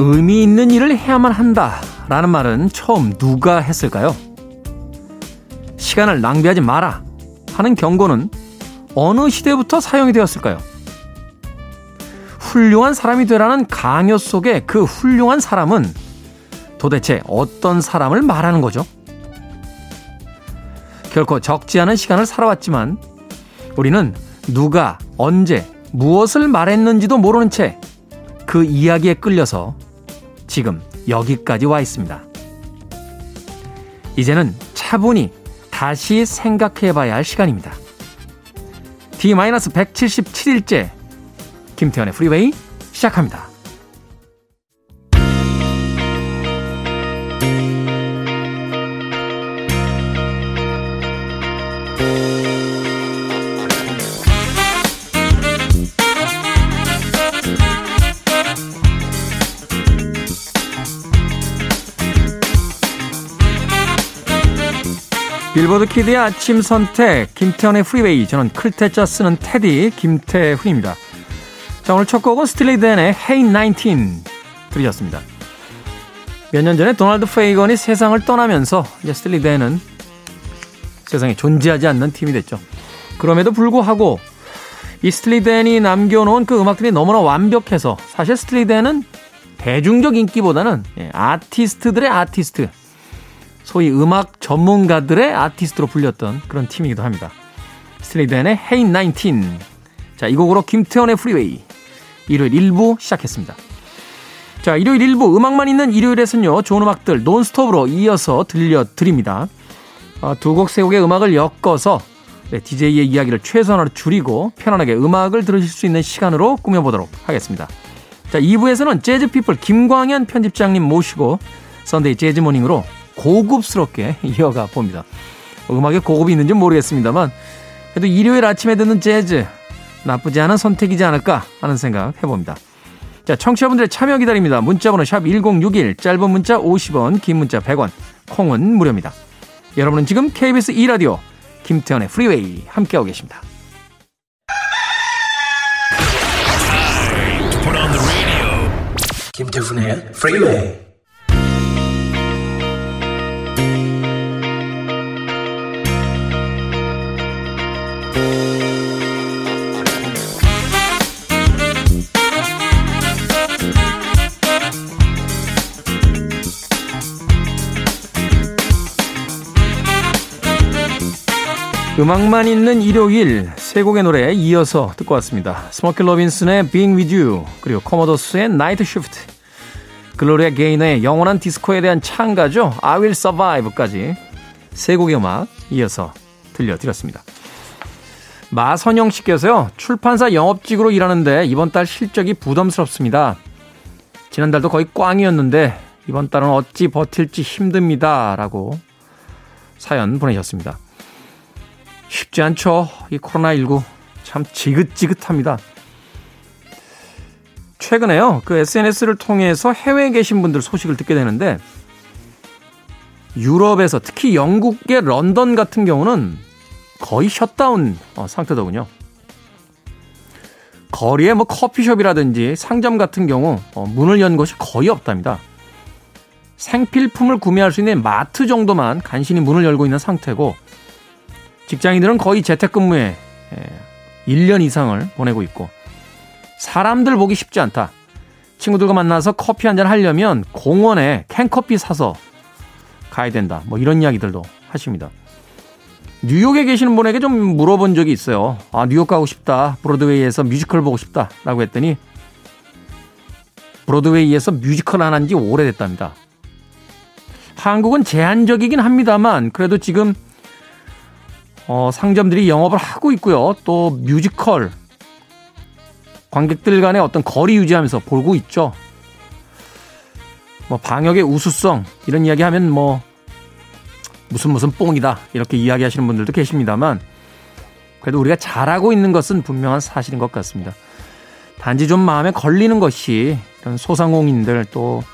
의미 있는 일을 해야만 한다라는 말은 처음 누가 했을까요? 시간을 낭비하지 마라 하는 경고는 어느 시대부터 사용이 되었을까요? 훌륭한 사람이 되라는 강요 속에 그 훌륭한 사람은 도대체 어떤 사람을 말하는 거죠? 결코 적지 않은 시간을 살아왔지만 우리는 누가, 언제, 무엇을 말했는지도 모르는 채 그 이야기에 끌려서 지금 여기까지 와 있습니다. 이제는 차분히 다시 생각해봐야 할 시간입니다. D-177일째 김태현의 프리웨이 시작합니다. 빌보드 키드의 아침 선택 김태현의 프리웨이, 저는 클테짜 쓰는 테디 김태훈입니다. 자, 오늘 첫 곡은 스틸리덴의 Hey 19 들으셨습니다. 몇 년 전에 도널드 페이건이 세상을 떠나면서 이제 스틸리덴은 세상에 존재하지 않는 팀이 됐죠. 그럼에도 불구하고 이 스틸리덴이 남겨놓은 그 음악들이 너무나 완벽해서 사실 스틸리덴은 대중적 인기보다는 아티스트들의 아티스트, 소위 음악 전문가들의 아티스트로 불렸던 그런 팀이기도 합니다. 스틸리덴의 Hey 19. 자, 이 곡으로 김태원의 프리웨이 일요일 1부 시작했습니다. 자, 일요일 1부 음악만 있는 일요일에서는요, 좋은 음악들 논스톱으로 이어서 들려드립니다. 두 곡 세 곡의 음악을 엮어서 DJ의 이야기를 최소한으로 줄이고 편안하게 음악을 들으실 수 있는 시간으로 꾸며보도록 하겠습니다. 자, 2부에서는 재즈피플 김광현 편집장님 모시고 선데이 재즈모닝으로 고급스럽게 이어가 봅니다. 음악에 고급이 있는지 모르겠습니다만 그래도 일요일 아침에 듣는 재즈, 나쁘지 않은 선택이지 않을까 하는 생각 해봅니다. 자, 청취자분들의 참여 기다립니다. 문자번호 샵 1061, 짧은 문자 50원, 긴 문자 100원, 콩은 무료입니다. 여러분은 지금 KBS E라디오 김태현의 프리웨이 함께하고 계십니다. 김태훈의 프리웨이. 음악만 있는 일요일, 세 곡의 노래에 이어서 듣고 왔습니다. 스모키 로빈슨의 Being With You, 그리고 커머더스의 Night Shift, 글로리아 게이너의 영원한 디스코에 대한 찬가죠, I Will Survive까지 세 곡의 음악 이어서 들려드렸습니다. 마선영 씨께서요, 출판사 영업직으로 일하는데 이번 달 실적이 부담스럽습니다. 지난달도 거의 꽝이었는데 이번 달은 어찌 버틸지 힘듭니다 라고 사연 보내셨습니다. 쉽지 않죠. 이 코로나19 참 지긋지긋합니다. 최근에요, 그 SNS를 통해서 해외에 계신 분들 소식을 듣게 되는데, 유럽에서 특히 영국의 런던 같은 경우는 거의 셧다운 상태더군요. 거리에 뭐 커피숍이라든지 상점 같은 경우 문을 연 곳이 거의 없답니다. 생필품을 구매할 수 있는 마트 정도만 간신히 문을 열고 있는 상태고, 직장인들은 거의 재택근무에 1년 이상을 보내고 있고, 사람들 보기 쉽지 않다. 친구들과 만나서 커피 한잔 하려면 공원에 캔커피 사서 가야 된다. 뭐 이런 이야기들도 하십니다. 뉴욕에 계시는 분에게 좀 물어본 적이 있어요. 아, 뉴욕 가고 싶다. 브로드웨이에서 뮤지컬 보고 싶다 라고 했더니 브로드웨이에서 뮤지컬 안 한 지 오래됐답니다. 한국은 제한적이긴 합니다만 그래도 지금 상점들이 영업을 하고 있고요. 또 뮤지컬 관객들 간의 어떤 거리 유지하면서 보고 있죠. 뭐 방역의 우수성 이런 이야기하면 뭐 무슨 뽕이다 이렇게 이야기하시는 분들도 계십니다만 그래도 우리가 잘하고 있는 것은 분명한 사실인 것 같습니다. 단지 좀 마음에 걸리는 것이 이런 소상공인들, 또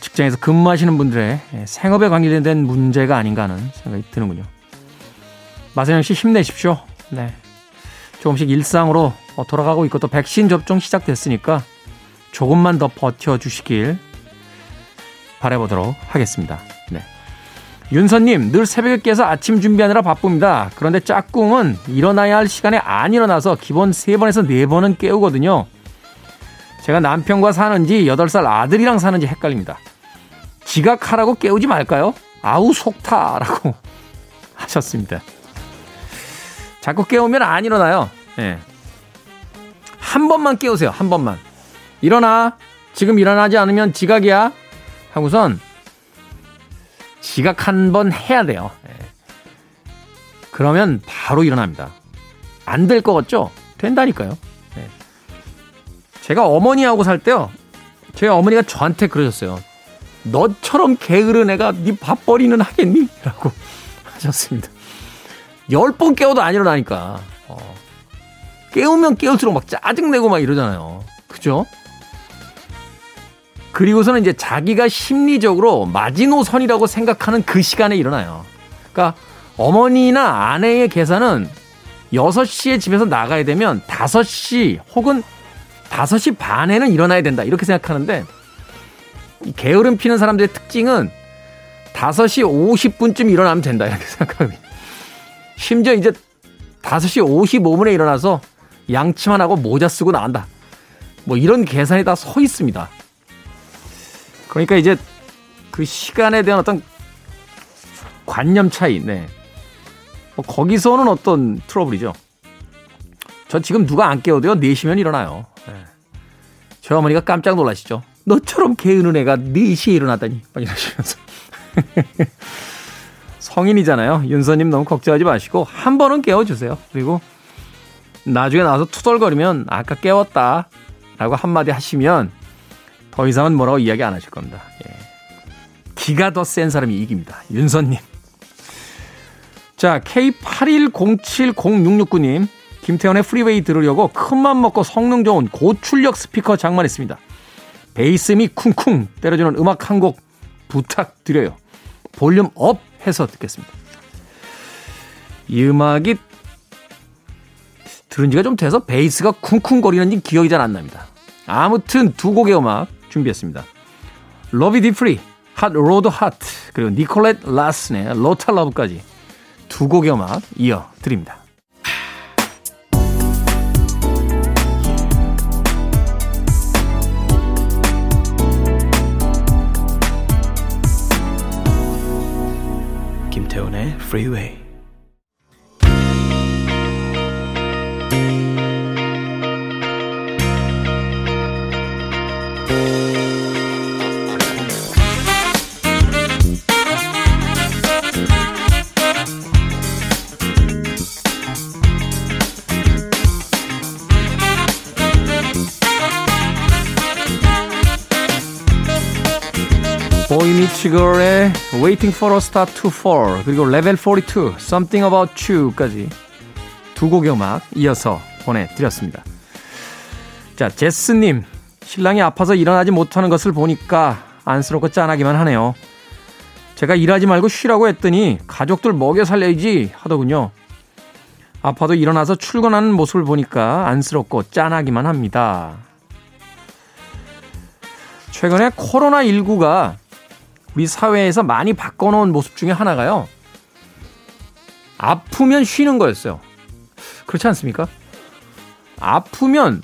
직장에서 근무하시는 분들의 생업에 관계된 문제가 아닌가 하는 생각이 드는군요. 마선영 씨, 힘내십시오. 네, 조금씩 일상으로 돌아가고 있고, 또 백신 접종 시작됐으니까 조금만 더 버텨주시길 바라보도록 하겠습니다. 네. 윤서님, 늘 새벽에 깨서 아침 준비하느라 바쁩니다. 그런데 짝꿍은 일어나야 할 시간에 안 일어나서 기본 3번에서 4번은 깨우거든요. 제가 남편과 사는지 8살 아들이랑 사는지 헷갈립니다. 지각하라고 깨우지 말까요? 아우 속타라고 하셨습니다. 자꾸 깨우면 안 일어나요. 네. 한 번만 깨우세요. 한 번만. 일어나. 지금 일어나지 않으면 지각이야. 하고선 지각 한 번 해야 돼요. 네. 그러면 바로 일어납니다. 안 될 것 같죠? 된다니까요. 네. 제가 어머니하고 살 때요. 제 어머니가 저한테 그러셨어요. 너처럼 게으른 애가 네 밥벌이는 하겠니? 라고 하셨습니다. 10번 깨워도 안 일어나니까. 깨우면 깨울수록 막 짜증내고 막 이러잖아요. 그죠? 그리고서는 이제 자기가 심리적으로 마지노선이라고 생각하는 그 시간에 일어나요. 그러니까 어머니나 아내의 계산은 6시에 집에서 나가야 되면 5시 혹은 5시 반에는 일어나야 된다. 이렇게 생각하는데 이 게으름 피는 사람들의 특징은 5시 50분쯤 일어나면 된다. 이렇게 생각합니다. 심지어 이제 5시 55분에 일어나서 양치만 하고 모자 쓰고 나간다. 뭐 이런 계산이 다 서 있습니다. 그러니까 이제 그 시간에 대한 어떤 관념 차이. 네. 뭐 거기서는 어떤 트러블이죠. 저 지금 누가 안 깨워도요. 4시면 일어나요. 네. 저희 어머니가 깜짝 놀라시죠. 너처럼 게으른 애가 4시에 일어나다니. 막 이러시면서. 성인이잖아요. 윤서님 너무 걱정하지 마시고 한 번은 깨워주세요. 그리고 나중에 나와서 투덜거리면 아까 깨웠다 라고 한마디 하시면 더 이상은 뭐라고 이야기 안 하실 겁니다. 예. 기가 더 센 사람이 이깁니다. 윤서님. 자, K81070669님. 김태현의 프리웨이 들으려고 큰맘 먹고 성능 좋은 고출력 스피커 장만했습니다. 베이스미 쿵쿵 때려주는 음악 한 곡 부탁드려요. 볼륨 업 해서 듣겠습니다. 이 음악이 들은 지가 좀 돼서 베이스가 쿵쿵거리는지 기억이 잘 안 납니다. 아무튼 두 곡의 음악 준비했습니다. 러비 디프리, 핫 로드 핫, 그리고 니콜렛 라슨의 로타 러브까지 두 곡의 음악 이어드립니다. 김태훈의 Freeway. 보이미치걸의 Waiting for a Star to Fall 그리고 Level 42 Something About You까지 두 곡의 음악 이어서 보내드렸습니다. 자, 제스님, 신랑이 아파서 일어나지 못하는 것을 보니까 안쓰럽고 짠하기만 하네요. 제가 일하지 말고 쉬라고 했더니 가족들 먹여 살려야지 하더군요. 아파도 일어나서 출근하는 모습을 보니까 안쓰럽고 짠하기만 합니다. 최근에 코로나19가 우리 사회에서 많이 바꿔놓은 모습 중에 하나가요. 아프면 쉬는 거였어요. 그렇지 않습니까? 아프면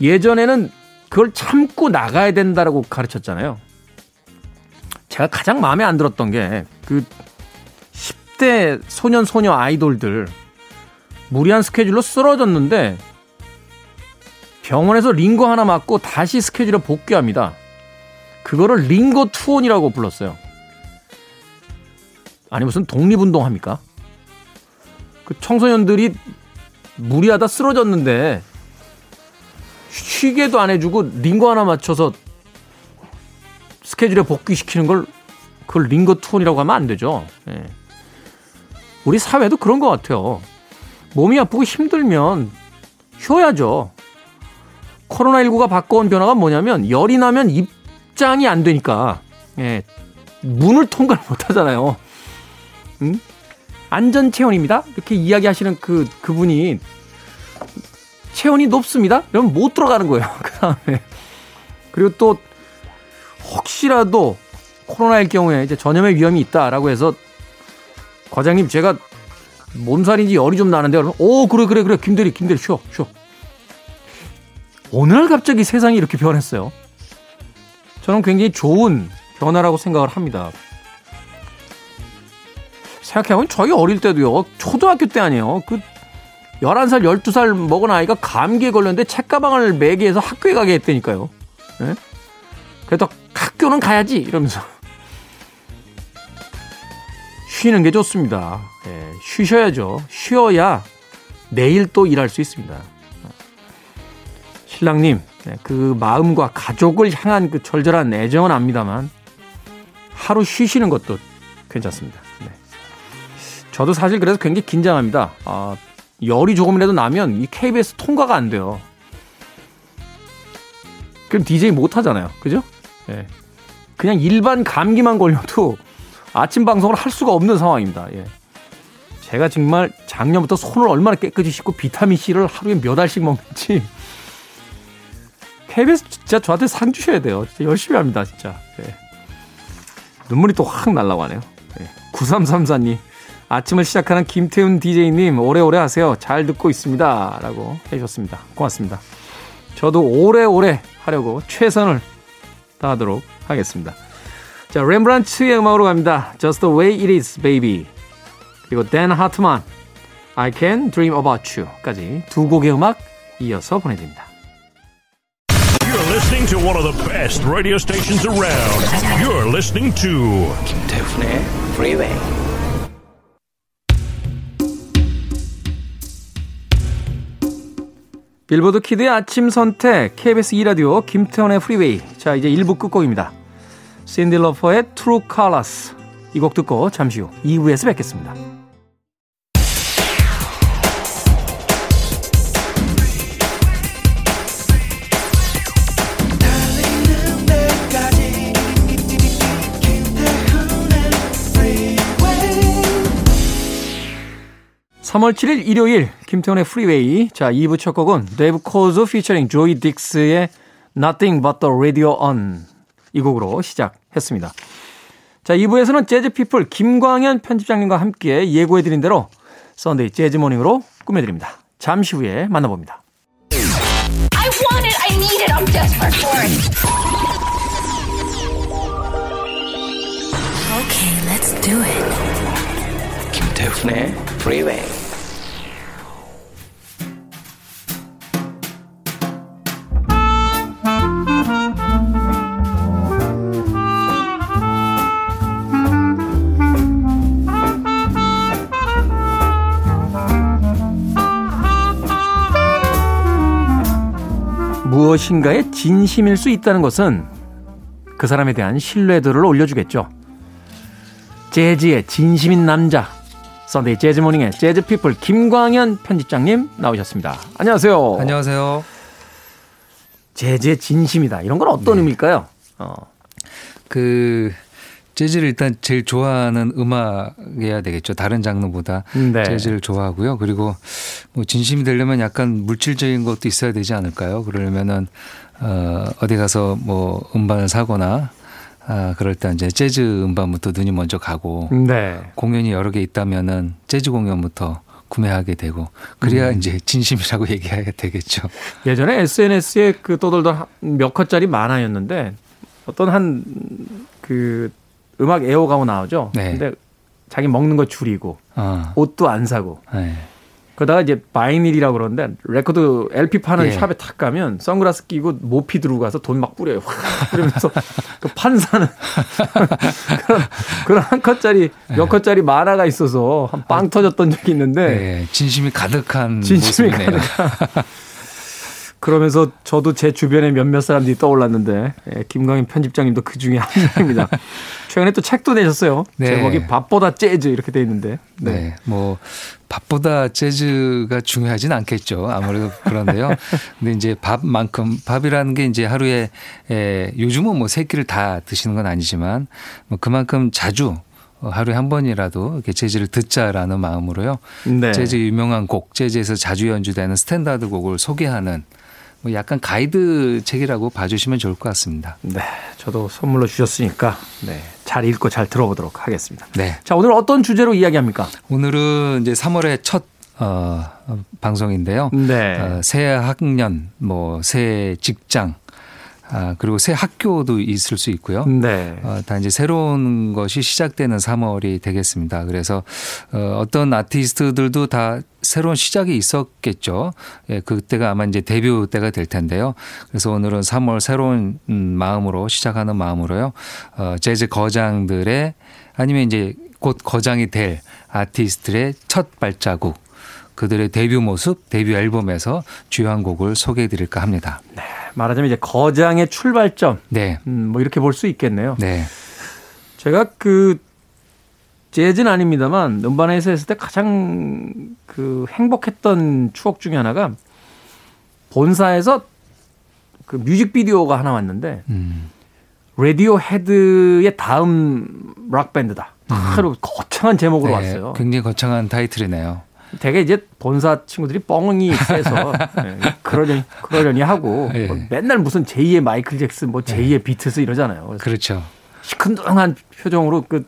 예전에는 그걸 참고 나가야 된다라고 가르쳤잖아요. 제가 가장 마음에 안 들었던 게 그 10대 소년 소녀 아이돌들 무리한 스케줄로 쓰러졌는데 병원에서 링거 하나 맞고 다시 스케줄에 복귀합니다. 그거를 링거 투혼이라고 불렀어요. 아니 무슨 독립운동 합니까? 그 청소년들이 무리하다 쓰러졌는데 쉬게도 안 해주고 링거 하나 맞춰서 스케줄에 복귀시키는 걸 그걸 링거 투혼이라고 하면 안 되죠. 예. 우리 사회도 그런 것 같아요. 몸이 아프고 힘들면 쉬어야죠. 코로나19가 바꿔온 변화가 뭐냐면 열이 나면 입장이 안 되니까 예, 문을 통과를 못하잖아요. 응? 안전 체온입니다. 이렇게 이야기하시는 그분이 체온이 높습니다. 그러면 못 들어가는 거예요. 그 다음에 그리고 또 혹시라도 코로나일 경우에 이제 전염의 위험이 있다라고 해서 과장님 제가 몸살인지 열이 좀 나는데요. 오 그래 김대리 쉬어. 오늘 갑자기 세상이 이렇게 변했어요. 저는 굉장히 좋은 변화라고 생각을 합니다. 생각해보면 저희 어릴 때도요. 초등학교 때 아니에요. 그 11살, 12살 먹은 아이가 감기에 걸렸는데 책가방을 매개해서 학교에 가게 했다니까요. 네? 그래도 학교는 가야지 이러면서. 쉬는 게 좋습니다. 네, 쉬셔야죠. 쉬어야 내일 또 일할 수 있습니다. 신랑님, 그 마음과 가족을 향한 그 절절한 애정은 압니다만 하루 쉬시는 것도 괜찮습니다. 네. 저도 사실 그래서 굉장히 긴장합니다. 열이 조금이라도 나면 이 KBS 통과가 안 돼요. 그럼 DJ 못 하잖아요. 그죠? 예. 그냥 일반 감기만 걸려도 아침 방송을 할 수가 없는 상황입니다. 예. 제가 정말 작년부터 손을 얼마나 깨끗이 씻고 비타민C를 하루에 몇 알씩 먹는지 KBS 진짜 저한테 상 주셔야 돼요. 진짜 열심히 합니다. 진짜. 예. 눈물이 또 확 날라고 하네요. 예. 9334님. 아침을 시작하는 김태훈 DJ님 오래오래 하세요. 잘 듣고 있습니다. 라고 해주셨습니다. 고맙습니다. 저도 오래오래 하려고 최선을 다하도록 하겠습니다. 자, 렘브란츠의 음악으로 갑니다. Just the way it is, baby. 그리고 댄 하트만, I can dream about you.까지 두 곡의 음악 이어서 보내드립니다. You're listening to one of the best radio stations around. You're listening to 김태훈의 Freeway. 빌보드 키드의 아침 선택, KBS E라디오, 김태원의 프리웨이. 자, 이제 1부 끝곡입니다. 신디 러퍼의 True Colors. 이 곡 듣고 잠시 후 2부에서 뵙겠습니다. (목소리) 3월 7일 일요일 김태훈의 프리웨이. 자, 2부 첫 곡은 데이브 코즈 피처링 조이 딕스의 Nothing But The Radio On 이 곡으로 시작했습니다. 자, 2부에서는 재즈피플 김광현 편집장님과 함께 예고해드린 대로 썬데이 재즈모닝으로 꾸며드립니다. 잠시 후에 만나봅니다. I want it, I need it, I'm desperate for it. Okay, let's do it. 김태훈의 프리웨이. 무엇인가에 진심일 수 있다는 것은 그 사람에 대한 신뢰도를 올려주겠죠. 재즈의 진심인 남자, 썬데이 재즈모닝의 재즈피플 김광현 편집장님 나오셨습니다. 안녕하세요. 안녕하세요. 재즈의 진심이다. 이런 건 어떤 의미일까요? 재즈를 일단 제일 좋아하는 음악이어야 되겠죠. 다른 장르보다. 네. 재즈를 좋아하고요. 그리고 뭐 진심이 되려면 약간 물질적인 것도 있어야 되지 않을까요? 그러려면은 어디 가서 뭐 음반을 사거나 그럴 때 이제 재즈 음반부터 눈이 먼저 가고. 네. 공연이 여러 개 있다면은 재즈 공연부터 구매하게 되고 그래야 이제 진심이라고 얘기해야 되겠죠. 예전에 SNS에 그 떠돌던 몇 컷짜리 만화였는데 어떤 한 그 음악 애호가고 나오죠. 네. 근데 자기 먹는 거 줄이고 옷도 안 사고. 네. 그러다가 이제 바이닐이라고 그러는데 레코드 LP 파는 네. 샵에 탁 가면 선글라스 끼고 모피 들고 가서 돈 막 뿌려요. 그러면서 그 판사는 그런 한 컷짜리 네. 몇 컷짜리 만화가 있어서 한 빵 터졌던 적이 있는데 네. 진심이 가득한 모습이네요. 그러면서 저도 제 주변에 몇몇 사람들이 떠올랐는데 김광인 편집장님도 그중에 한 명입니다. 최근에 또 책도 내셨어요. 네. 제목이 밥보다 재즈 이렇게 돼 있는데. 네. 네. 뭐 밥보다 재즈가 중요하진 않겠죠. 아무래도 그런데요. 근데 이제 밥만큼 밥이라는 게 이제 하루에 요즘은 뭐 세 끼를 다 드시는 건 아니지만 뭐 그만큼 자주 하루에 한 번이라도 이렇게 재즈를 듣자라는 마음으로요. 네. 재즈 유명한 곡, 재즈에서 자주 연주되는 스탠다드 곡을 소개하는 뭐 약간 가이드 책이라고 봐주시면 좋을 것 같습니다. 네, 저도 선물로 주셨으니까 네, 잘 읽고 잘 들어보도록 하겠습니다. 네, 자 오늘 어떤 주제로 이야기합니까? 오늘은 이제 3월의 첫 방송인데요. 네, 새 학년, 뭐 새 직장. 그리고 새 학교도 있을 수 있고요. 네. 다 이제 새로운 것이 시작되는 3월이 되겠습니다. 그래서 어떤 아티스트들도 다 새로운 시작이 있었겠죠. 예, 그때가 아마 이제 데뷔 때가 될 텐데요. 그래서 오늘은 3월 새로운 마음으로 시작하는 마음으로요. 재즈 거장들의 아니면 이제 곧 거장이 될 아티스트들의 첫 발자국, 그들의 데뷔 모습, 데뷔 앨범에서 주요한 곡을 소개해 드릴까 합니다. 네. 말하자면 이제 거장의 출발점. 네. 뭐 이렇게 볼 수 있겠네요. 네. 제가 그 재즈는 아닙니다만 음반에서 했을 때 가장 그 행복했던 추억 중에 하나가 본사에서 그 뮤직비디오가 하나 왔는데 라디오 헤드의 다음 락밴드다. 바로 거창한 제목으로 네, 왔어요. 굉장히 거창한 타이틀이네요. 되게 이제 본사 친구들이 뻥이 세서 그러려니 하고 예. 뭐 맨날 무슨 제2의 마이클 잭슨 뭐 제2의 예. 비틀스 이러잖아요. 그렇죠. 시큰둥한 표정으로 그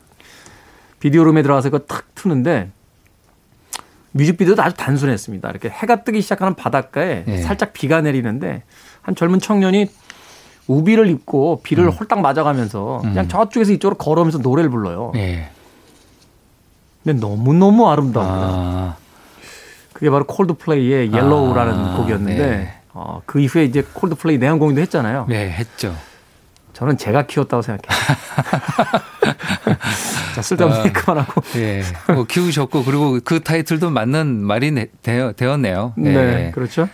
비디오룸에 들어가서 그거 탁 트는데 뮤직비디오도 아주 단순했습니다. 이렇게 해가 뜨기 시작하는 바닷가에 예. 살짝 비가 내리는데 한 젊은 청년이 우비를 입고 비를 홀딱 맞아가면서 그냥 저쪽에서 이쪽으로 걸으면서 노래를 불러요. 예. 근데 너무너무 아름다워요. 아. 그게 바로 콜드플레이의 옐로우라는 곡이었는데 네. 그 이후에 이제 콜드플레이 내한 공연도 했잖아요. 네, 했죠. 저는 제가 키웠다고 생각해요. 자, 쓸데없는 그만하고. 네, 뭐 키우셨고 그리고 그 타이틀도 맞는 말이 되었네요. 네, 네 그렇죠.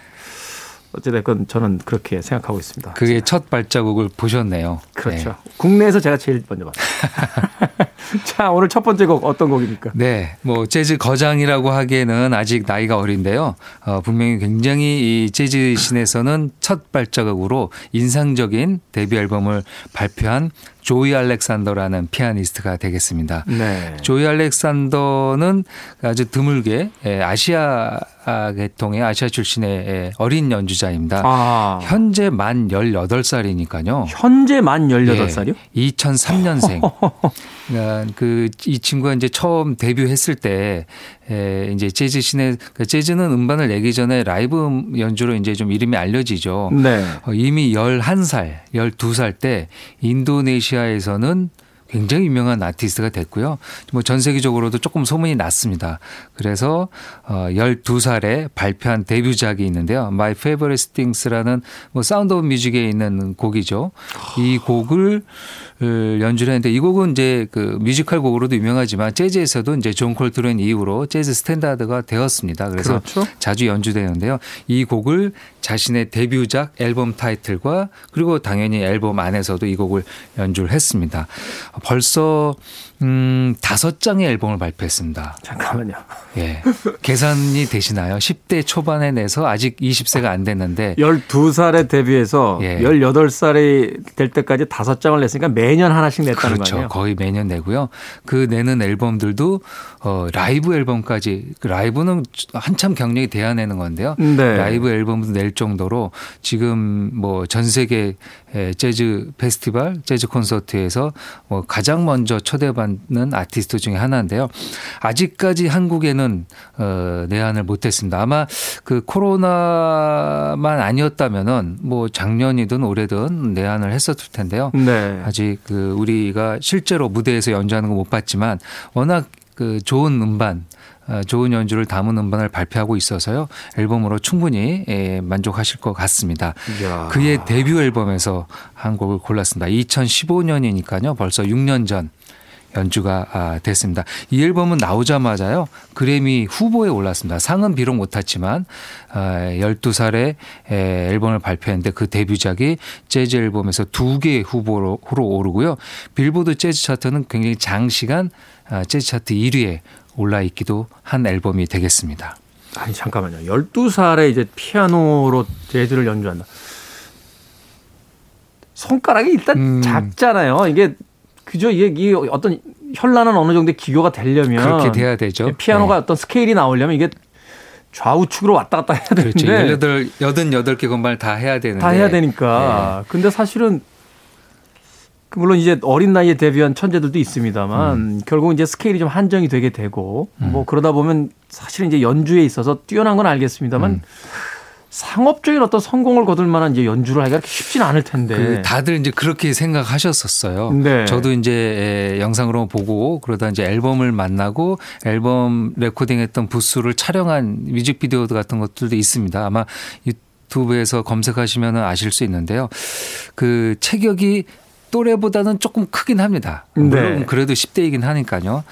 어쨌든 저는 그렇게 생각하고 있습니다. 그게 첫 발자국을 보셨네요. 그렇죠. 네. 국내에서 제가 제일 먼저 봤어요. 자, 오늘 첫 번째 곡 어떤 곡입니까? 네, 뭐 재즈 거장이라고 하기에는 아직 나이가 어린데요. 분명히 굉장히 이 재즈 신에서는 첫 발자국으로 인상적인 데뷔 앨범을 발표한 조이 알렉산더라는 피아니스트가 되겠습니다. 네. 조이 알렉산더는 아주 드물게 아시아 계통의 아시아 출신의 어린 연주자입니다. 아. 현재 만 18살이니까요. 현재 만 18살이요? 네. 2003년생. 그러니까 이 친구가 이제 처음 데뷔했을 때 이제 재즈 신에 재즈는 음반을 내기 전에 라이브 연주로 이제 좀 이름이 알려지죠. 네. 이미 11살, 12살 때 인도네시아에서는 굉장히 유명한 아티스트가 됐고요. 뭐 전 세계적으로도 조금 소문이 났습니다. 그래서 12살에 발표한 데뷔작이 있는데요. My Favorite Things라는 뭐 사운드 오브 뮤직에 있는 곡이죠. 이 곡을 연주를 했는데 이 곡은 이제 그 뮤지컬 곡으로도 유명하지만 재즈에서도 이제 존 콜트레인 이후로 재즈 스탠다드가 되었습니다. 그래서 그렇죠. 자주 연주되는데요. 이 곡을 자신의 데뷔작 앨범 타이틀과 그리고 당연히 앨범 안에서도 이 곡을 연주를 했습니다. 벌써 5장의 앨범을 발표했습니다. 잠깐만요. 예, 계산이 되시나요? 10대 초반에 내서 아직 20세가 안 됐는데 12살에 데뷔해서 예. 18살이 될 때까지 5장을 냈으니까 매년 하나씩 냈다는 그렇죠. 거 아니에요? 거의 매년 내고요. 그 내는 앨범들도 라이브 앨범까지 라이브는 한참 경력이 돼야 내는 건데요. 네. 라이브 앨범도 낼 정도로 지금 뭐 전 세계 재즈 페스티벌, 재즈 콘서트에서 뭐 가장 먼저 초대받는 아티스트 중에 하나인데요. 아직까지 한국에는 내한을 못했습니다. 아마 그 코로나만 아니었다면은 뭐 작년이든 올해든 내한을 했었을 텐데요. 네. 아직 그 우리가 실제로 무대에서 연주하는 거 못 봤지만 워낙 그 좋은 음반, 좋은 연주를 담은 음반을 발표하고 있어서요. 앨범으로 충분히 만족하실 것 같습니다. 이야. 그의 데뷔 앨범에서 한 곡을 골랐습니다. 2015년이니까요. 벌써 6년 전 연주가 됐습니다. 이 앨범은 나오자마자요. 그래미 후보에 올랐습니다. 상은 비록 못 탔지만 12살에 앨범을 발표했는데 그 데뷔작이 재즈 앨범에서 2개의 후보로 오르고요. 빌보드 재즈 차트는 굉장히 장시간 재즈 차트 1위에 올라있기도 한 앨범이 되겠습니다. 아니 잠깐만요. 12살에 이제 피아노로 재즈를 연주한다. 손가락이 일단 작잖아요. 이게 그죠? 이게 어떤 현란한 어느 정도의 기교가 되려면 그렇게 돼야 되죠. 피아노가 네. 어떤 스케일이 나오려면 이게 좌우측으로 왔다 갔다 해야 되는데. 그렇죠. 88개 건반을 다 해야 되는데. 다 해야 되니까. 네. 근데 사실은 물론 이제 어린 나이에 데뷔한 천재들도 있습니다만 결국 이제 스케일이 좀 한정이 되게 되고 뭐 그러다 보면 사실 이제 연주에 있어서 뛰어난 건 알겠습니다만 상업적인 어떤 성공을 거둘 만한 이제 연주를 하기가 쉽진 않을 텐데. 그 다들 이제 그렇게 생각하셨었어요. 네. 저도 이제 영상으로 보고 그러다 이제 앨범을 만나고 앨범 레코딩했던 부스를 촬영한 뮤직비디오 같은 것들도 있습니다. 아마 유튜브에서 검색하시면 아실 수 있는데요. 그 체격이 또래보다는 조금 크긴 합니다. 물론 네. 그래도 10대이긴 하니까요.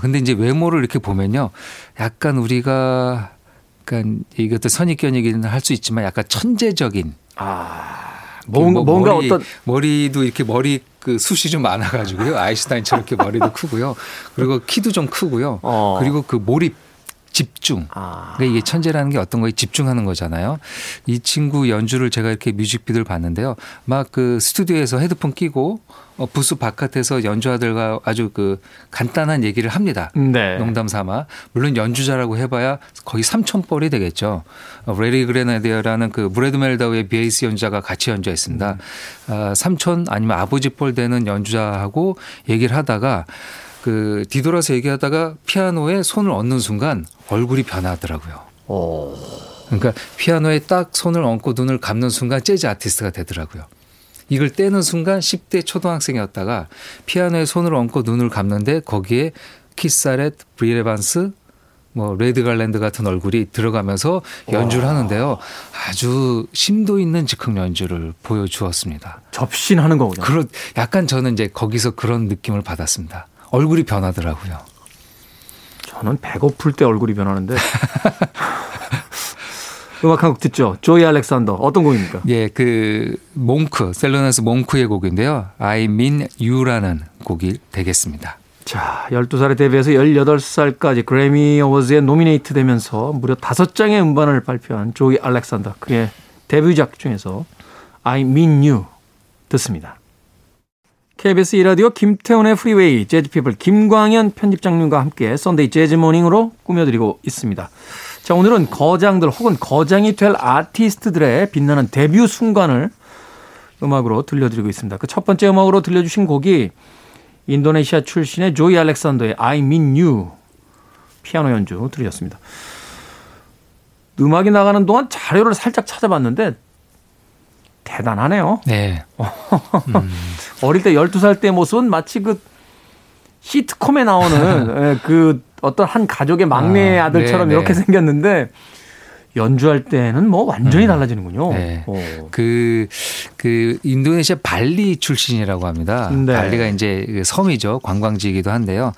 근데 이제 외모를 이렇게 보면요. 약간 우리가 약간 이것도 선입견이긴 할 수 있지만 약간 천재적인. 뭔가 어떤 머리도 이렇게 머리 그 숱이 좀 많아가지고요. 아인슈타인처럼 이렇게 머리도 크고요. 그리고 키도 좀 크고요. 그리고 그 몰입. 집중. 그러니까 이게 천재라는 게 어떤 거에 집중하는 거잖아요. 이 친구 연주를 제가 이렇게 뮤직비디오를 봤는데요. 막 그 스튜디오에서 헤드폰 끼고 부스 바깥에서 연주자들과 아주 그 간단한 얘기를 합니다. 네. 농담 삼아. 물론 연주자라고 해봐야 거의 3,000벌이 되겠죠. 레리 그레나디어라는 그 브래드 멜다우의 베이스 연주자가 같이 연주했습니다. 삼촌 아니면 아버지 뻘 되는 연주자하고 얘기를 하다가 그 뒤돌아서 얘기하다가 피아노에 손을 얹는 순간 얼굴이 변하더라고요. 그러니까 피아노에 딱 손을 얹고 눈을 감는 순간 재즈 아티스트가 되더라고요. 이걸 떼는 순간 10대 초등학생이었다가 피아노에 손을 얹고 눈을 감는데 거기에 키사렛, 브리레반스, 뭐 레드 갈랜드 같은 얼굴이 들어가면서 연주를 하는데요. 아주 심도 있는 즉흥 연주를 보여주었습니다. 접신하는 거군요. 약간 저는 이제 거기서 그런 느낌을 받았습니다. 얼굴이 변하더라고요. 저는 배고플 때 얼굴이 변하는데. 음악 한 곡 듣죠. 조이 알렉산더. 어떤 곡입니까? 예, 그 몽크, 셀레너스 몽크의 곡인데요. I Mean You라는 곡이 되겠습니다. 자, 12살에 데뷔해서 18살까지 그래미 어워즈에 노미네이트 되면서 무려 5장의 음반을 발표한 조이 알렉산더. 그의 데뷔작 중에서 I Mean You 듣습니다. KBS E라디오 김태훈의 프리웨이 재즈피플 김광현 편집장님과 함께 썬데이 재즈모닝으로 꾸며드리고 있습니다. 자, 오늘은 거장들 혹은 거장이 될 아티스트들의 빛나는 데뷔 순간을 음악으로 들려드리고 있습니다. 그 첫 번째 음악으로 들려주신 곡이 인도네시아 출신의 조이 알렉산더의 I Mean You 피아노 연주 들으셨습니다. 음악이 나가는 동안 자료를 살짝 찾아봤는데 대단하네요. 네. 어릴 때 12살 때 모습은 마치 그 시트콤에 나오는 그 어떤 한 가족의 막내 아들처럼 네, 이렇게 네. 생겼는데 연주할 때는 뭐 완전히 달라지는군요. 네. 그 인도네시아 발리 출신이라고 합니다. 네. 발리가 이제 섬이죠. 관광지이기도 한데요.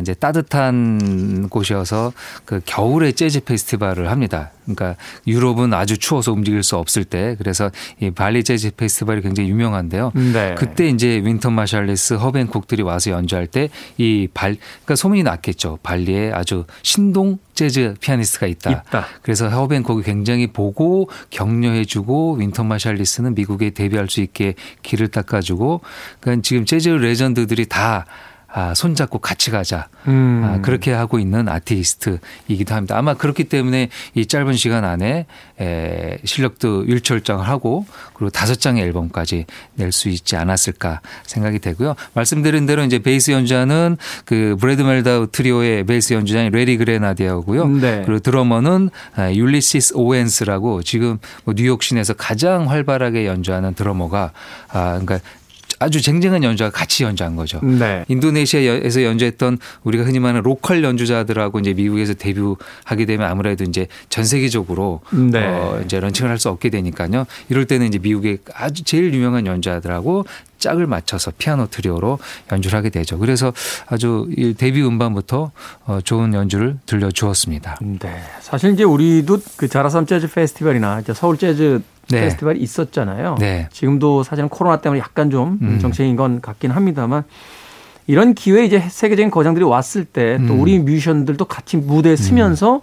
이제 따뜻한 곳이어서 그 겨울에 재즈 페스티벌을 합니다. 그러니까 유럽은 아주 추워서 움직일 수 없을 때 그래서 이 발리 재즈 페스티벌이 굉장히 유명한데요. 네. 그때 이제 윈턴 마샬리스, 허벤쿡들이 와서 연주할 때 그러니까 소문이 났겠죠. 발리에 아주 신동 재즈 피아니스트가 있다. 그래서 허벤쿡이 굉장히 보고 격려해주고 윈턴 마샬리스는 미국에 데뷔할 수 있게 길을 닦아주고 그러니까 지금 재즈 레전드들이 다 손잡고 같이 가자. 그렇게 하고 있는 아티스트이기도 합니다. 아마 그렇기 때문에 이 짧은 시간 안에 실력도 일취월장을 하고 그리고 5장의 앨범까지 낼 수 있지 않았을까 생각이 되고요. 말씀드린 대로 이제 베이스 연주자는 그 브래드 멜다우 트리오의 베이스 연주자인 레리 그레나디어고요. 네. 그리고 드러머는 율리시스 오웬스라고 지금 뉴욕 시내에서 가장 활발하게 연주하는 드러머가 그러니까 아주 쟁쟁한 연주가 같이 연주한 거죠. 네. 인도네시아에서 연주했던 우리가 흔히 말하는 로컬 연주자들하고 이제 미국에서 데뷔하게 되면 아무래도 이제 전 세계적으로 네. 이제 런칭을 할 수 없게 되니까요. 이럴 때는 이제 미국의 아주 제일 유명한 연주자들하고 짝을 맞춰서 피아노 트리오로 연주를 하게 되죠. 그래서 아주 데뷔 음반부터 좋은 연주를 들려주었습니다. 네. 사실 이제 우리도 그 자라섬 재즈 페스티벌이나 이제 서울 재즈 네. 페스티벌이 있었잖아요. 네. 지금도 사실은 코로나 때문에 약간 좀 정체인 건 같긴 합니다만 이런 기회에 이제 세계적인 거장들이 왔을 때 또 우리 뮤지션들도 같이 무대에 서면서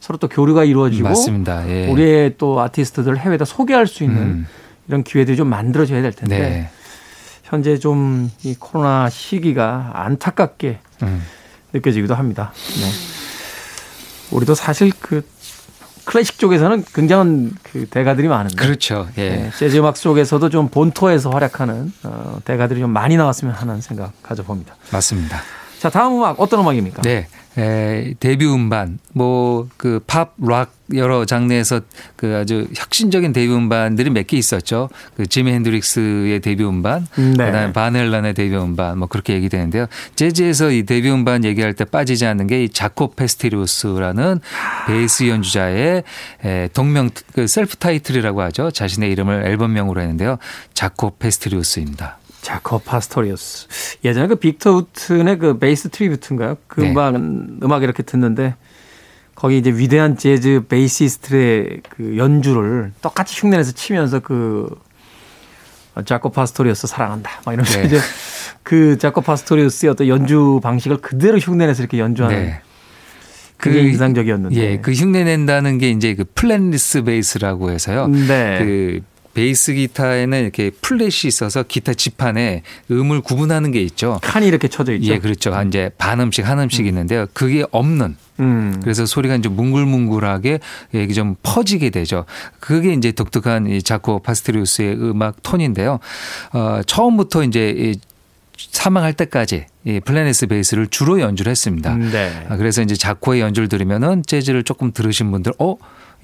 서로 또 교류가 이루어지고 맞습니다. 예. 우리의 또 아티스트들을 해외에다 소개할 수 있는 이런 기회들이 좀 만들어져야 될 텐데 네. 현재 좀 이 코로나 시기가 안타깝게 느껴지기도 합니다. 네. 우리도 사실 그 클래식 쪽에서는 굉장한 그 대가들이 많은데. 그렇죠. 예. 네, 재즈 음악 쪽에서도 좀 본토에서 활약하는 대가들이 좀 많이 나왔으면 하는 생각 가져봅니다. 맞습니다. 자, 다음 음악 어떤 음악입니까? 네. 데뷔 음반, 뭐 그 팝, 락 여러 장르에서 그 아주 혁신적인 데뷔 음반들이 몇 개 있었죠. 그 지미 핸드릭스의 데뷔 음반, 네. 그다음에 바넬란의 데뷔 음반, 뭐 그렇게 얘기되는데요. 재즈에서 이 데뷔 음반 얘기할 때 빠지지 않는 게 이 자코 페스토리우스라는 베이스 연주자의 동명 그 셀프 타이틀이라고 하죠. 자신의 이름을 앨범명으로 했는데요. 자코 페스토리우스입니다. 자코 파스토리우스. 예전에 그 빅터 우튼의 그 베이스 트리뷰트인가요? 그 네. 음악 이렇게 듣는데 거기 이제 위대한 재즈 베이시스트의 그 연주를 똑같이 흉내내서 치면서 그 자코 파스토리우스 사랑한다. 막 이러면서 네. 이제 그 자코 파스토리우스의 어떤 연주 방식을 그대로 흉내내서 이렇게 연주하는. 네. 그게 인상적이었는데. 예, 그 흉내낸다는 게 이제 그 플랫리스 베이스라고 해서요. 네. 그 베이스 기타에는 이렇게 플랫이 있어서 기타 지판에 음을 구분하는 게 있죠. 칸이 이렇게 쳐져 있죠. 예, 그렇죠. 이제 반음씩 한 음씩 있는데요. 그게 없는. 그래서 소리가 이제 뭉글뭉글하게 좀 퍼지게 되죠. 그게 이제 독특한 이 자코 파스토리우스의 음악 톤인데요. 처음부터 이제 사망할 때까지 이 플래닛 베이스를 주로 연주를 했습니다. 네. 그래서 이제 자코의 연주를 들으면은 재즈를 조금 들으신 분들,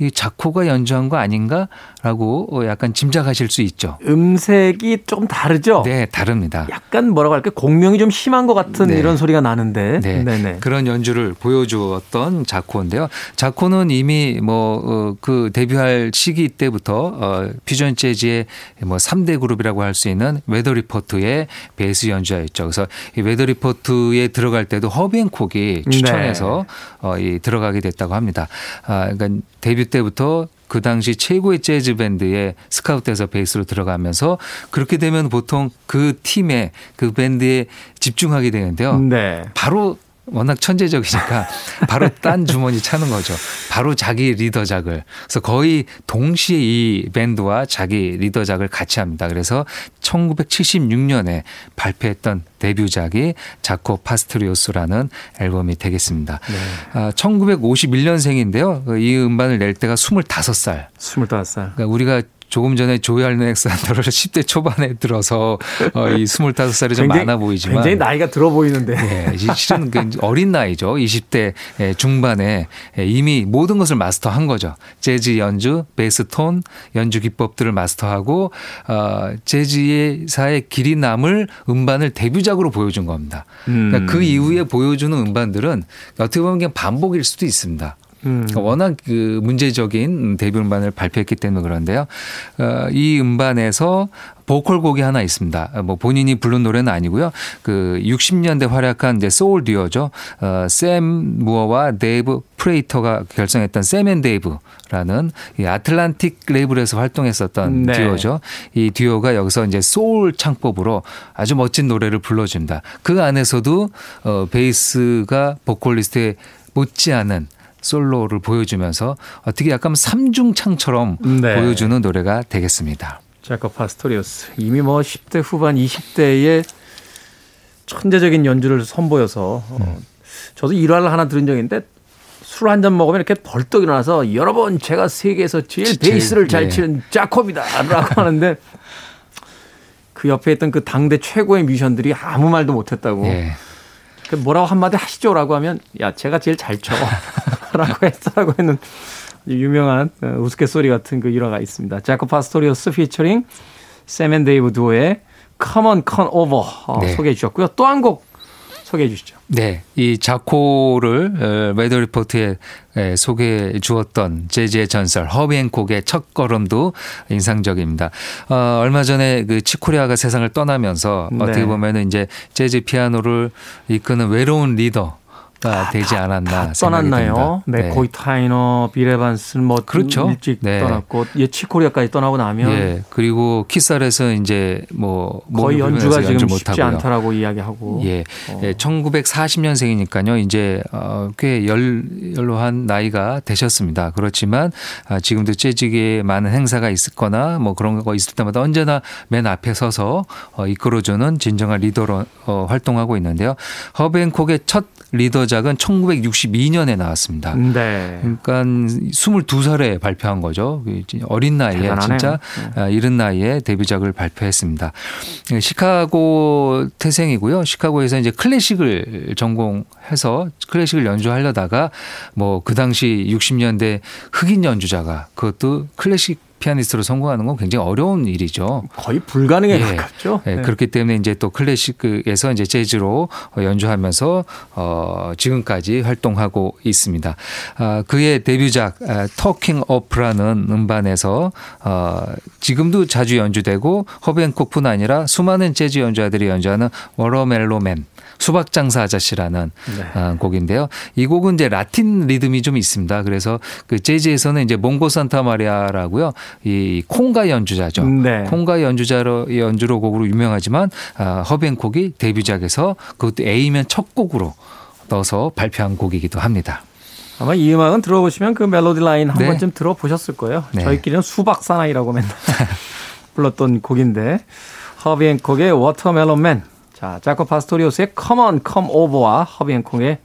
이 자코가 연주한 거 아닌가라고 약간 짐작하실 수 있죠. 음색이 좀 다르죠? 네, 다릅니다. 약간 뭐라고 할까 공명이 좀 심한 것 같은 네. 이런 소리가 나는데 네. 네네. 그런 연주를 보여주었던 자코인데요. 자코는 이미 뭐 그 데뷔할 시기 때부터 퓨전 재즈의 뭐 3대 그룹이라고 할 수 있는 웨더 리포트의 베이스 연주자였죠. 그래서 이 웨더 리포트에 들어갈 때도 허비앤콕이 추천해서 네. 들어가게 됐다고 합니다. 그러니까 데뷔 때부터 그 당시 최고의 재즈 밴드에 스카우트에서 베이스로 들어가면서 그렇게 되면 보통 그 팀에 그 밴드에 집중하게 되는데요. 네. 바로 워낙 천재적이니까 바로 딴 주머니 차는 거죠. 바로 자기 리더작을. 그래서 거의 동시에 이 밴드와 자기 리더작을 같이 합니다. 그래서 1976년에 발표했던 데뷔작이 자코 파스토리우스라는 앨범이 되겠습니다. 네. 1951년생인데요. 이 음반을 낼 때가 25살. 25살. 그러니까 우리가 조금 전에 조이 알렉산더를 10대 초반에 들어서 이 25살이 좀 굉장히, 많아 보이지만 굉장히 나이가 들어 보이는데 네, 실은 어린 나이죠. 20대 중반에 이미 모든 것을 마스터한 거죠. 재즈 연주, 베이스 톤, 연주 기법들을 마스터하고 재즈사의 길이 남을 음반을 데뷔작으로 보여준 겁니다. 그러니까 그 이후에 보여주는 음반들은 어떻게 보면 그냥 반복일 수도 있습니다. 워낙 그 문제적인 데뷔 음반을 발표했기 때문에 그런데요. 이 음반에서 보컬 곡이 하나 있습니다. 뭐 본인이 부른 노래는 아니고요. 그 60년대 활약한 이제 소울 듀오죠. 샘 무어와 데이브 프레이터가 결성했던 샘 앤 데이브라는 이 아틀란틱 레이블에서 활동했었던 네. 듀오죠. 이 듀오가 여기서 이제 소울 창법으로 아주 멋진 노래를 불러줍니다. 그 안에서도 베이스가 보컬리스트에 못지않은 솔로를 보여주면서 어떻게 약간 삼중창처럼 네. 보여주는 노래가 되겠습니다. 자코 파스토리우스 이미 뭐 10대 후반 20대에 천재적인 연주를 선보여서 저도 일화를 하나 들은 적이 있는데 술 한 잔 먹으면 이렇게 벌떡 일어나서 여러분 제가 세계에서 제일 베이스를 잘 치는 자코입니다 라고 하는데 그 옆에 있던 그 당대 최고의 뮤지션들이 아무 말도 못했다고 예. 뭐라고 한마디 하시죠라고 하면 야 제가 제일 잘 쳐라고 했다라고 했는 유명한 우스갯소리 같은 그 일화가 있습니다. 자코 파스토리우스 피처링 샘 앤 데이브 두오의 Come On, Come Over 네. 소개해 주셨고요. 또 한 곡 소개해 주시죠. 네, 이 자코를 웨더 리포트에 소개해 주었던 재즈의 전설 허비 앤콕의 첫 걸음도 인상적입니다. 얼마 전에 그 치코리아가 세상을 떠나면서 네. 어떻게 보면 이제 재즈 피아노를 이끄는 외로운 리더. 되지 않았나 떠났나요? 맥코이 타이너, 빌 에반스 뭐 그렇죠. 일찍 네. 떠났고 치코리아까지 떠나고 나면 예. 그리고 키살에서 이제 뭐 거의 연주가 지금 쉽지 않다라고 이야기하고 예. 예. 1940년생이니까요. 이제 꽤 연로한 나이가 되셨습니다. 그렇지만 지금도 재즈계에 많은 행사가 있거나 뭐 그런 거 있을 때마다 언제나 맨 앞에 서서 이끌어주는 진정한 리더로 활동하고 있는데요. 허비 앤콕의 첫 리더 저작은 1962년에 나왔습니다. 네. 그러니까 22살에 발표한 거죠. 어린 나이에 대단하네. 진짜 이른 나이에 데뷔작을 발표했습니다. 시카고 태생이고요. 시카고에서 이제 클래식을 전공해서 클래식을 연주하려다가 뭐 그 당시 60년대 흑인 연주자가 그것도 클래식 피아니스트로 성공하는 건 굉장히 어려운 일이죠. 거의 불가능에 가깝죠. 예, 그렇기 때문에 이제 또 클래식에서 이제 재즈로 연주하면서 지금까지 활동하고 있습니다. 그의 데뷔작 Talking Up라는 음반에서 지금도 자주 연주되고 허비앤콕뿐 아니라 수많은 재즈 연주자들이 연주하는 Watermelon Man, 수박장사 아저씨라는 곡인데요. 이 곡은 이제 라틴 리듬이 좀 있습니다. 그래서 그 재즈에서는 이제 몽고 산타 마리아라고요. 이 콩가 연주자죠. 네. 콩가 연주자로 연주로 곡으로 유명하지만 허비앤콕이 데뷔작에서 그것도 A면 첫 곡으로 넣어서 발표한 곡이기도 합니다. 아마 이 음악은 들어보시면 그 멜로디 라인 한 번쯤 들어보셨을 거예요. 네. 저희끼리는 수박 사나이라고 맨날 불렀던 곡인데 허비앤콕의 워터멜론 맨, 자, 자코 파스토리우스의 Come On, Come Over와 허비앤콕의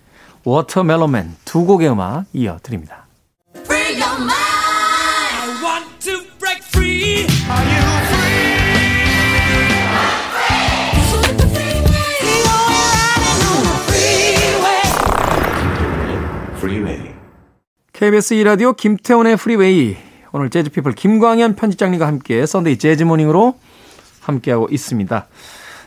Watermelon Man 두 곡의 음악 이어드립니다. Free your mind. I want to break free. Are you free? I'm free. Free. You're riding on the freeway. Freeway. KBS E라디오 김태훈의 프리웨이. 오늘 재즈피플 김광현 편집장님과 함께 썬데이 재즈모닝으로 함께하고 있습니다.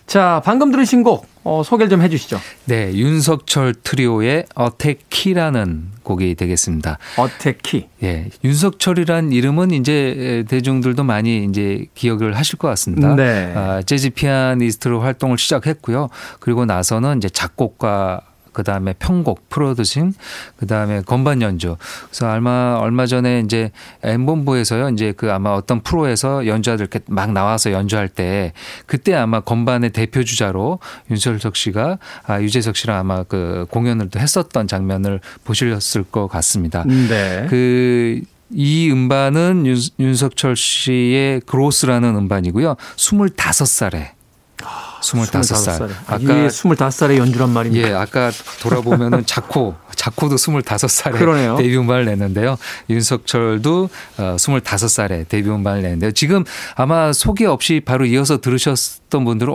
자, 방금 들으신 곡 소개를 좀 해 주시죠. 네, 윤석철 트리오의 어택키라는 곡이 되겠습니다. 어택키. 예, 윤석철이란 이름은 이제 대중들도 많이 이제 기억을 하실 것 같습니다. 네. 재즈 피아니스트로 활동을 시작했고요. 그리고 나서는 이제 작곡가, 그다음에 편곡, 프로듀싱, 그다음에 건반 연주. 그래서 얼마 전에 이제 엠본부에서요. 이제 그 아마 어떤 프로에서 연주자들 이렇게 막 나와서 연주할 때 그때 아마 건반의 대표 주자로 윤석철 씨가 유재석 씨랑 아마 그 공연을 또 했었던 장면을 보셨을 것 같습니다. 네. 이 음반은 윤석철 씨의 그로스라는 음반이고요. 25살에 25살. 아까 25살의 연주란 말입니다. 예, 아까 돌아보면은 자코도 25살에 그러네요. 데뷔 음반을 냈는데요. 윤석철도 25살에 데뷔 음반을 냈는데요. 지금 아마 소개 없이 바로 이어서 들으셨던 분들은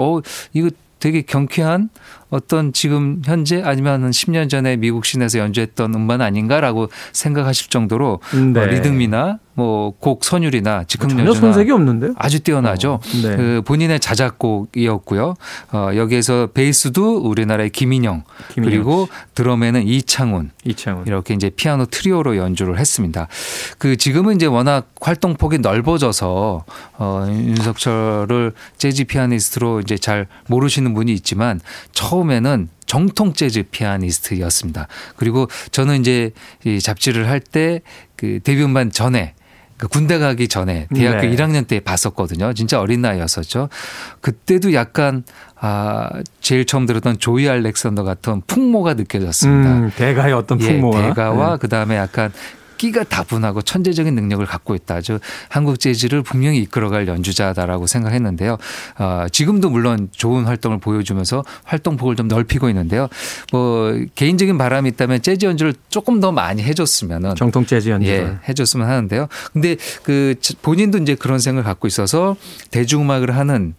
이거 되게 경쾌한 어떤 지금 현재 아니면 10년 전에 미국 시내에서 연주했던 음반 아닌가라고 생각하실 정도로 리듬이나 뭐 곡 선율이나 즉흥 연주나 전혀 손색이 없는데요? 아주 뛰어나죠. 네. 그 본인의 자작곡이었고요. 여기에서 베이스도 우리나라의 김인 그리고 드럼에는 이창훈 이렇게 이제 피아노 트리오로 연주를 했습니다. 그 지금은 이제 워낙 활동폭이 넓어져서 윤석철을 재즈 피아니스트로 이제 잘 모르시는 분이 있지만 처음에는 정통 재즈 피아니스트였습니다. 그리고 저는 이제 이 잡지를 할 때 그 데뷔 음반 전에 군대 가기 전에 대학교 1학년 때 봤었거든요. 진짜 어린 나이였었죠. 그때도 약간 제일 처음 들었던 조이 알렉산더 같은 풍모가 느껴졌습니다. 대가의 어떤 풍모와. 예, 대가와 그다음에 약간 끼가 다분하고 천재적인 능력을 갖고 있다. 저 한국 재즈를 분명히 이끌어갈 연주자다라고 생각했는데요. 지금도 물론 좋은 활동을 보여주면서 활동폭을 좀 넓히고 있는데요. 뭐 개인적인 바람이 있다면 재즈 연주를 조금 더 많이 해줬으면은 정통 재즈 연주를 해줬으면 하는데요. 근데 그 본인도 이제 그런 생각을 갖고 있어서 대중음악을 하는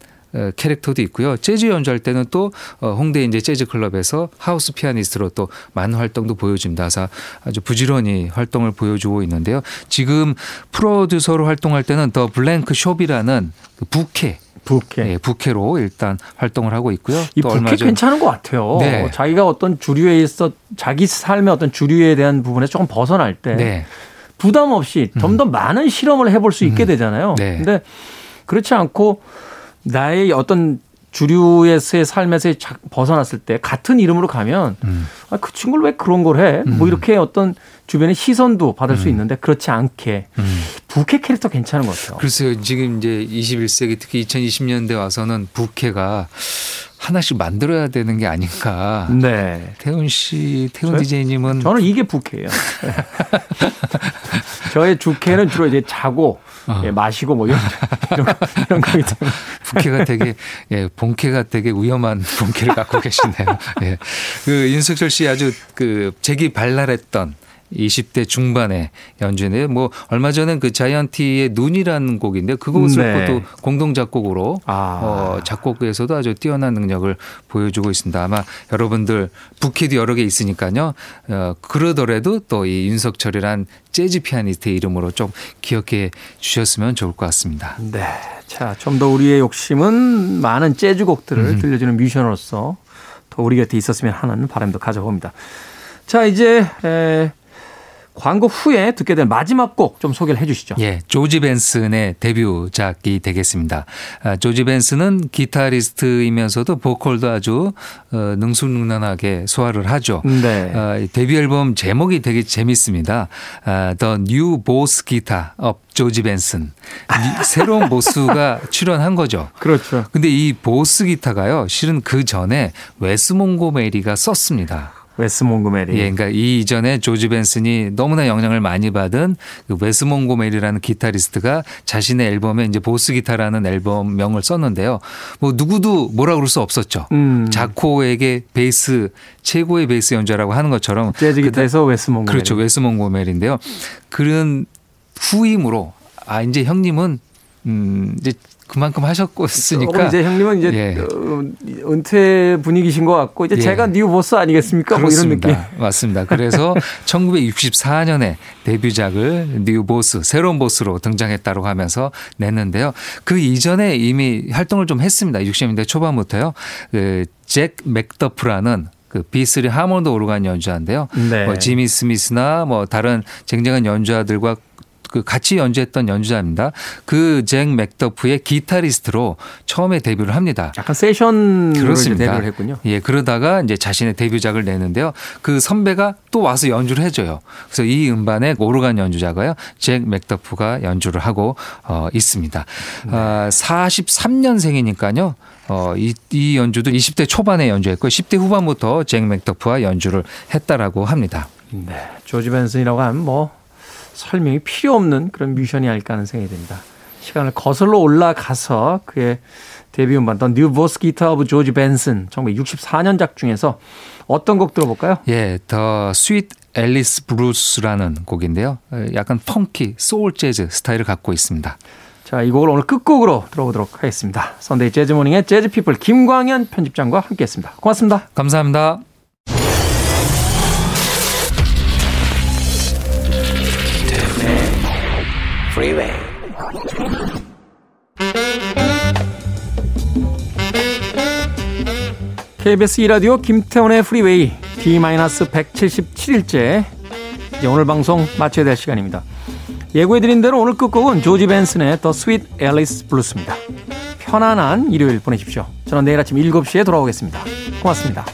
캐릭터도 있고요. 재즈 연주할 때는 또 홍대 이제 재즈 클럽에서 하우스 피아니스트로 또 많은 활동도 보여줍니다. 아주 부지런히 활동을 보여주고 있는데요. 지금 프로듀서로 활동할 때는 더 블랭크 숍이라는 부캐로 일단 활동을 하고 있고요. 이 또 부캐 괜찮은 것 같아요. 네. 자기가 어떤 주류에 있어 자기 삶의 어떤 주류에 대한 부분에 조금 벗어날 때 부담 없이 점점 많은 실험을 해볼 수 있게 되잖아요. 그런데 그렇지 않고 나의 어떤 주류에서의 삶에서 벗어났을 때 같은 이름으로 가면 그 친구를 왜 그런 걸 해? 뭐 이렇게 어떤 주변의 시선도 받을 수 있는데 그렇지 않게 부캐 캐릭터 괜찮은 것 같아요. 글쎄요. 지금 이제 21세기 특히 2020년대 와서는 부캐가 하나씩 만들어야 되는 게 아닌가. 태훈 DJ님은 저는 이게 부캐예요. 저의 주캐는 주로 이제 자고 예, 마시고 뭐 이런 거기 때문에 부캐가 되게 예, 본캐가 되게 위험한 본캐를 갖고 계시네요. 예. 그 윤석철 씨 아주 그 재기 발랄했던 20대 중반에 연주는 뭐 얼마 전엔 그 자이언티의 눈이라는 곡인데 그것을 네. 또 공동 작곡으로 작곡에서도 아주 뛰어난 능력을 보여주고 있습니다. 아마 여러분들 부캐도 여러 개 있으니까요. 그러더라도 또 이 윤석철이란 재즈 피아니스트의 이름으로 좀 기억해 주셨으면 좋을 것 같습니다. 네, 자, 좀 더 우리의 욕심은 많은 재즈 곡들을 들려주는 뮤지션으로서 더 우리 곁에 있었으면 하는 바람도 가져봅니다. 자, 이제 광고 후에 듣게 될 마지막 곡 좀 소개를 해 주시죠. 예, 조지 벤슨의 데뷔작이 되겠습니다. 조지 벤슨은 기타리스트이면서도 보컬도 아주 능수능란하게 소화를 하죠. 네. 데뷔 앨범 제목이 되게 재밌습니다. The New Boss Guitar of 조지 벤슨. 새로운 보스가 출연한 거죠. 그렇죠. 근데 이 보스 기타가요, 실은 그 전에 웨스 몽고메리가 썼습니다. 웨스 몽고메리. 예, 그러니까 이 이전에 조지 벤슨이 너무나 영향을 많이 받은 그 웨스 몽고메리라는 기타리스트가 자신의 앨범에 이제 보스 기타라는 앨범명을 썼는데요. 뭐 누구도 뭐라 그럴 수 없었죠. 자코에게 베이스 최고의 베이스 연주라고 하는 것처럼 재즈 기타에서 웨스 몽고메리. 그렇죠, 웨스 몽고메리인데요. 그런 후임으로 아 이제 형님은 이제 그만큼 하셨으니까 이제 형님은 이제 예. 은퇴 분위기신 것 같고 이제 예. 제가 뉴 보스 아니겠습니까? 그렇습니다. 뭐 이런 느낌. 맞습니다. 그래서 1964년에 데뷔작을 뉴 보스, 새로운 보스로 등장했다고 하면서 냈는데요. 그 이전에 이미 활동을 좀 했습니다. 60년대 초반부터요. 그 잭 맥더프라는 그 B3 하몬드 오르간 연주자인데요. 네. 뭐 지미 스미스나 뭐 다른 쟁쟁한 연주자들과 그 같이 연주했던 연주자입니다. 그 잭 맥더프의 기타리스트로 처음에 데뷔를 합니다. 약간 세션으로 그렇습니다. 데뷔를 했군요. 예, 그러다가 이제 자신의 데뷔작을 내는데요. 그 선배가 또 와서 연주를 해줘요. 그래서 이 음반에 오르간 연주자가요, 잭 맥더프가 연주를 하고 있습니다. 네. 43년생이니까요. 이 연주도 20대 초반에 연주했고 10대 후반부터 잭 맥더프와 연주를 했다라고 합니다. 네, 조지 벤슨이라고 하면 뭐. 설명이 필요 없는 그런 뮤지션이 아닐까 하는 생각이 듭니다. 시간을 거슬러 올라가서 그의 데뷔 음반 The New Boss Guitar of George Benson 1964년작 중에서 어떤 곡 들어볼까요? 예, The Sweet Alice Blues라는 곡인데요. 약간 펑키, 소울 재즈 스타일을 갖고 있습니다. 자, 이 곡을 오늘 끝곡으로 들어보도록 하겠습니다. 선데이 재즈 모닝의 재즈 피플 김광현 편집장과 함께했습니다. 고맙습니다. 감사합니다. Freeway. KBS E라디오 김태훈의 프리웨이 D-177일째 이제 오늘 방송 마쳐야 될 시간입니다. 예고해드린 대로 오늘 끝곡은 조지 벤슨의 The Sweet Alice Blues입니다. 편안한 일요일 보내십시오. 저는 내일 아침 7시에 돌아오겠습니다. 고맙습니다.